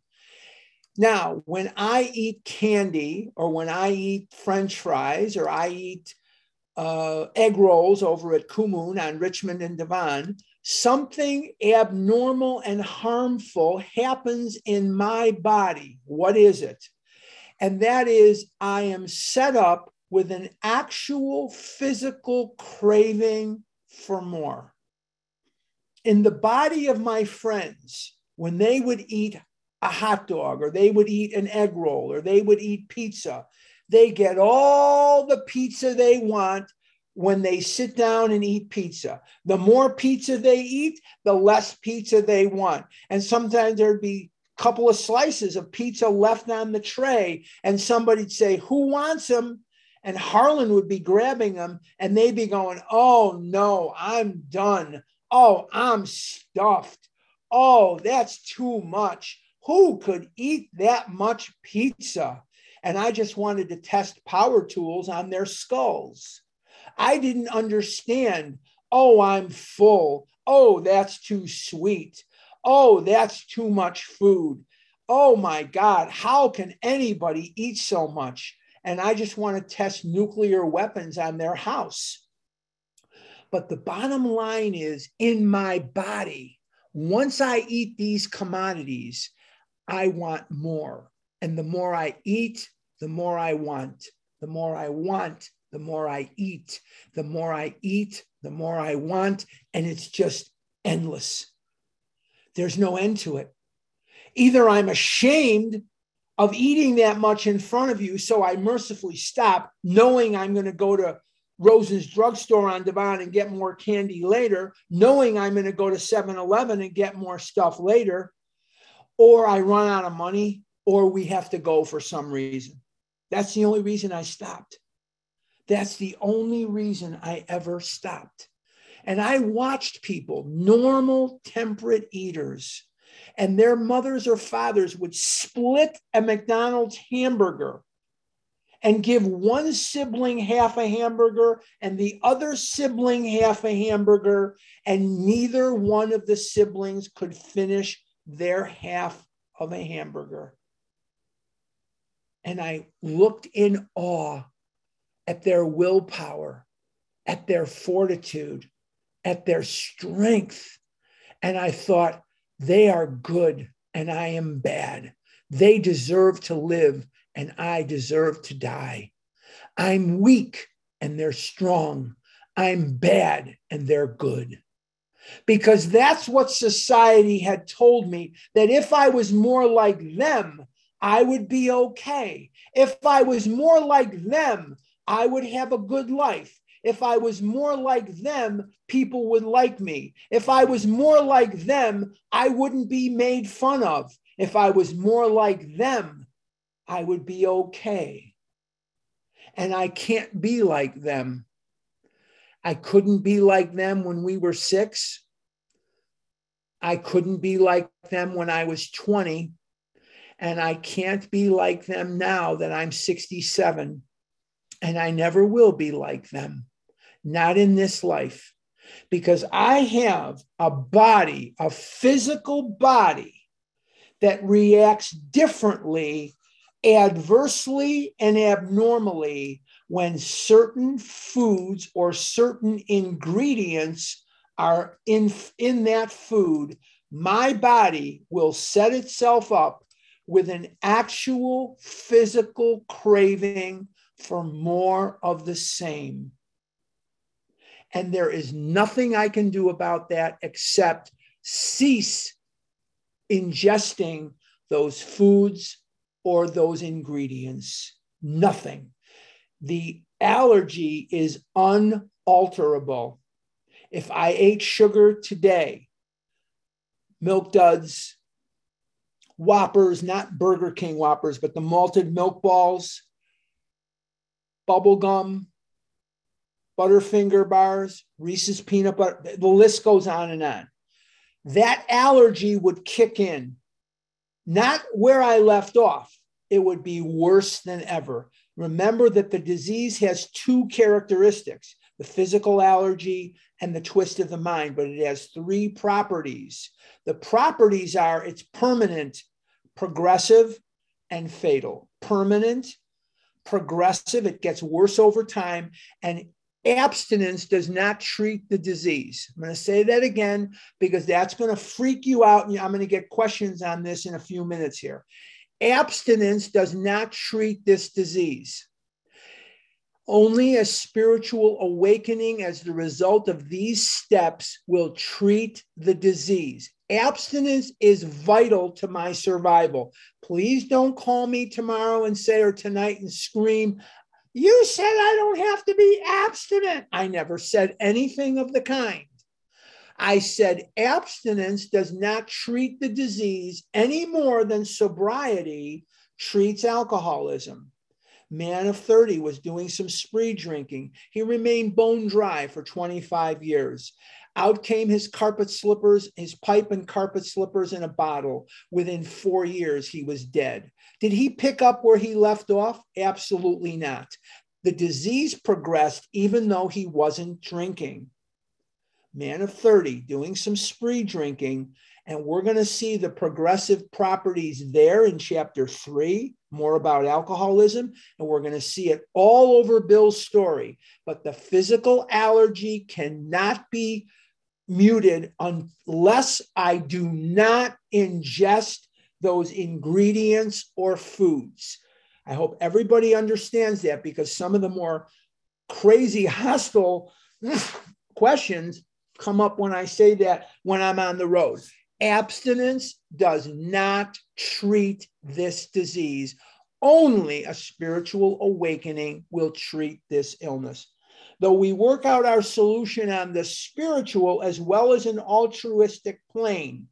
Now, when I eat candy or when I eat French fries or I eat egg rolls over at Kumun on Richmond and Devon, something abnormal and harmful happens in my body. What is it? And that is, I am set up with an actual physical craving for more. In the body of my friends, when they would eat a hot dog or they would eat an egg roll or they would eat pizza, they get all the pizza they want when they sit down and eat pizza. The more pizza they eat, the less pizza they want. And sometimes there'd be a couple of slices of pizza left on the tray and somebody'd say, who wants them? And Harlan would be grabbing them and they'd be going, oh no, I'm done. Oh, I'm stuffed. Oh, that's too much. Who could eat that much pizza? And I just wanted to test power tools on their skulls. I didn't understand. Oh, I'm full. Oh, that's too sweet. Oh, that's too much food. Oh my God, how can anybody eat so much? And I just want to test nuclear weapons on their house. But the bottom line is, in my body, once I eat these commodities, I want more. And the more I eat, the more I want. The more I want, the more I eat. The more I eat, the more I want. And it's just endless. There's no end to it. Either I'm ashamed of eating that much in front of you, so I mercifully stop, knowing I'm going to go to Rosen's drugstore on Devon and get more candy later, knowing I'm going to go to 7-Eleven and get more stuff later, or I run out of money, or we have to go for some reason. That's the only reason I stopped. That's the only reason I ever stopped. And I watched people, normal, temperate eaters, and their mothers or fathers would split a McDonald's hamburger and give one sibling half a hamburger and the other sibling half a hamburger, and neither one of the siblings could finish their half of a hamburger. And I looked in awe at their willpower, at their fortitude, at their strength. And I thought, they are good and I am bad. They deserve to live and I deserve to die. I'm weak and they're strong. I'm bad and they're good. Because that's what society had told me, that if I was more like them, I would be okay. If I was more like them, I would have a good life. If I was more like them, people would like me. If I was more like them, I wouldn't be made fun of. If I was more like them, I would be okay. And I can't be like them. I couldn't be like them when we were 6. I couldn't be like them when I was 20. And I can't be like them now that I'm 67. And I never will be like them. Not in this life, because I have a body, a physical body that reacts differently, adversely and abnormally, when certain foods or certain ingredients are in that food my body will set itself up with an actual physical craving for more of the same. And there is nothing I can do about that except cease ingesting those foods or those ingredients. Nothing. The allergy is unalterable. If I ate sugar today, Milk Duds, Whoppers, not Burger King Whoppers, but the malted milk balls, bubble gum, Butterfinger bars, Reese's peanut butter, the list goes on and on. That allergy would kick in, not where I left off. It would be worse than ever. Remember that the disease has two characteristics, the physical allergy and the twist of the mind, but it has three properties. The properties are it's permanent, progressive, and fatal. Permanent, progressive, it gets worse over time, and abstinence does not treat the disease. I'm going to say that again, because that's going to freak you out. And I'm going to get questions on this in a few minutes here. Abstinence does not treat this disease. Only a spiritual awakening as the result of these steps will treat the disease. Abstinence is vital to my survival. Please don't call me tomorrow and say, or tonight and scream, "You said I don't have to be abstinent." I never said anything of the kind. I said abstinence does not treat the disease any more than sobriety treats alcoholism. Man of 30 was doing some spree drinking. He remained bone dry for 25 years. Out came his carpet slippers, his pipe and carpet slippers in a bottle. Within 4 years, he was dead. Did he pick up where he left off? Absolutely not. The disease progressed even though he wasn't drinking. Man of 30 doing some spree drinking, and we're going to see the progressive properties there in chapter 3, more about alcoholism, and we're going to see it all over Bill's story. But the physical allergy cannot be muted unless I do not ingest those ingredients or foods. I hope everybody understands that, because some of the more crazy, hostile questions come up when I say that when I'm on the road. Abstinence does not treat this disease. Only a spiritual awakening will treat this illness. Though we work out our solution on the spiritual as well as an altruistic plane,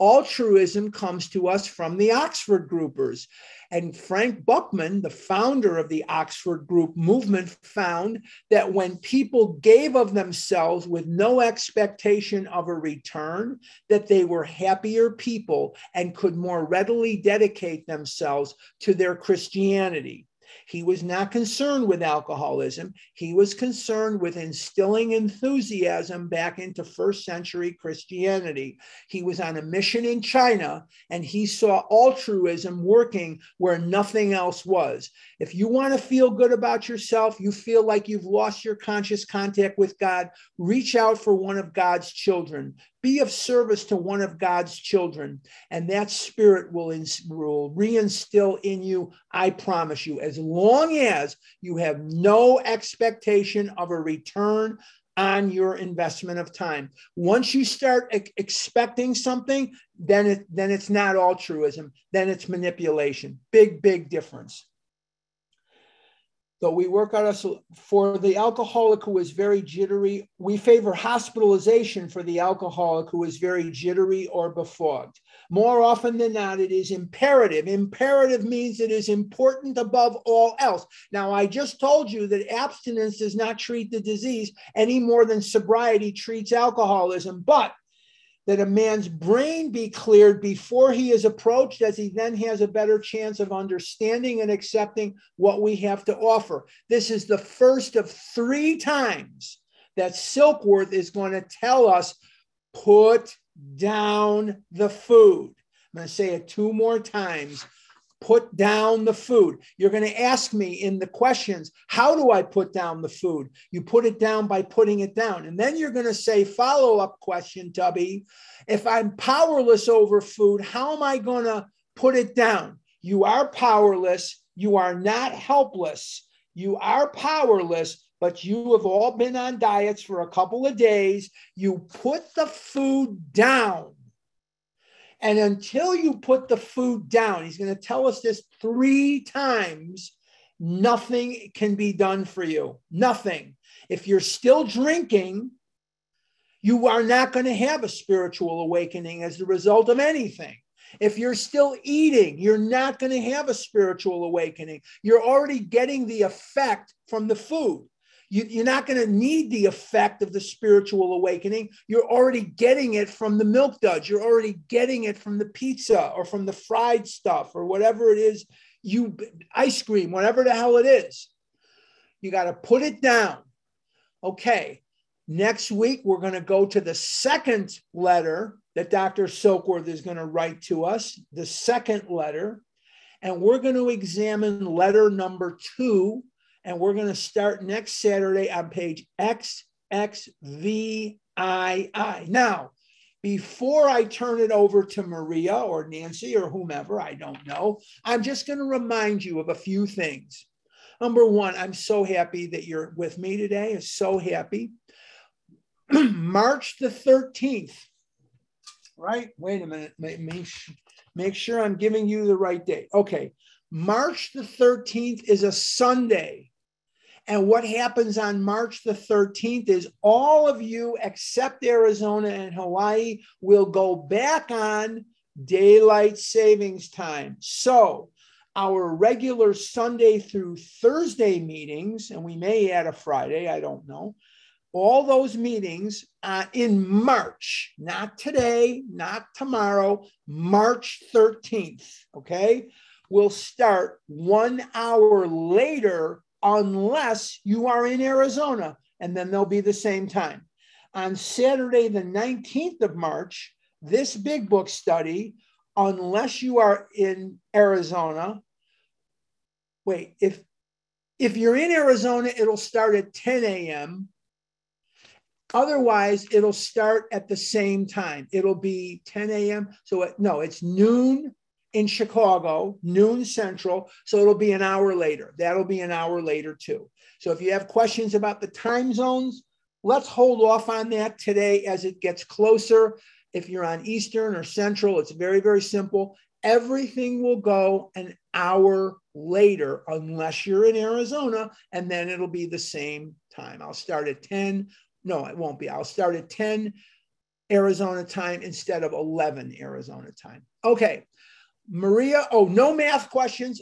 altruism comes to us from the Oxford Groupers. And Frank Buckman, the founder of the Oxford Group movement, found that when people gave of themselves with no expectation of a return, that they were happier people and could more readily dedicate themselves to their Christianity. He was not concerned with alcoholism. He was concerned with instilling enthusiasm back into first century Christianity. He was on a mission in China, and he saw altruism working where nothing else was. If you want to feel good about yourself, you feel like you've lost your conscious contact with God, reach out for one of God's children. Be of service to one of God's children, and that spirit will reinstill in you, I promise you, as long as you have no expectation of a return on your investment of time. Once you start expecting something, then it's not altruism, then it's manipulation. Big, big difference. Though we work out us for the alcoholic who is very jittery, we favor hospitalization for the alcoholic who is very jittery or befogged. More often than not, it is imperative. Imperative means it is important above all else. Now, I just told you that abstinence does not treat the disease any more than sobriety treats alcoholism, but that a man's brain be cleared before he is approached, as he then has a better chance of understanding and accepting what we have to offer. This is the first of 3 times that Silkworth is going to tell us, put down the food. I'm going to say it 2 more times. put down the food. You're going to ask me in the questions, how do I put down the food? You put it down by putting it down. And then you're going to say, follow-up question, Tubby, if I'm powerless over food, how am I going to put it down? You are powerless. You are not helpless. You are powerless, but you have all been on diets for a couple of days. You put the food down. And until you put the food down, he's going to tell us this 3 times, nothing can be done for you. Nothing. If you're still drinking, you are not going to have a spiritual awakening as a result of anything. If you're still eating, you're not going to have a spiritual awakening. You're already getting the effect from the food. You're not going to need the effect of the spiritual awakening. You're already getting it from the milk duds. You're already getting it from the pizza or from the fried stuff or whatever it is, you ice cream, whatever the hell it is. You got to put it down. Okay, next week, we're going to go to the second letter that Dr. Silkworth is going to write to us, the second letter, and we're going to examine letter number 2, and we're going to start next Saturday on page XXVII. Now, before I turn it over to Maria or Nancy or whomever, I don't know, I'm just going to remind you of a few things. Number one, I'm so happy that you're with me today. I'm so happy. March the 13th. Right? Wait a minute. Make sure I'm giving you the right date. Okay. March the 13th is a Sunday. And what happens on March the 13th is all of you except Arizona and Hawaii will go back on daylight savings time. So our regular Sunday through Thursday meetings, and we may add a Friday, I don't know, all those meetings in March, not today, not tomorrow, March 13th, okay, will start 1 hour later unless you are in Arizona, and then they'll be the same time. On Saturday, the 19th of March, this Big Book study, unless you are in Arizona, wait, if you're in Arizona, it'll start at 10 a.m., otherwise, it'll start at the same time. It'll be 10 a.m. So it's noon in Chicago, noon central. So it'll be an hour later. That'll be an hour later too. So if you have questions about the time zones, let's hold off on that today as it gets closer. If you're on Eastern or Central, it's very, very simple. Everything will go an hour later unless you're in Arizona, and then it'll be the same time. I'll start at 10. No, it won't be. I'll start at 10 Arizona time instead of 11 Arizona time. Okay. Maria, no math questions.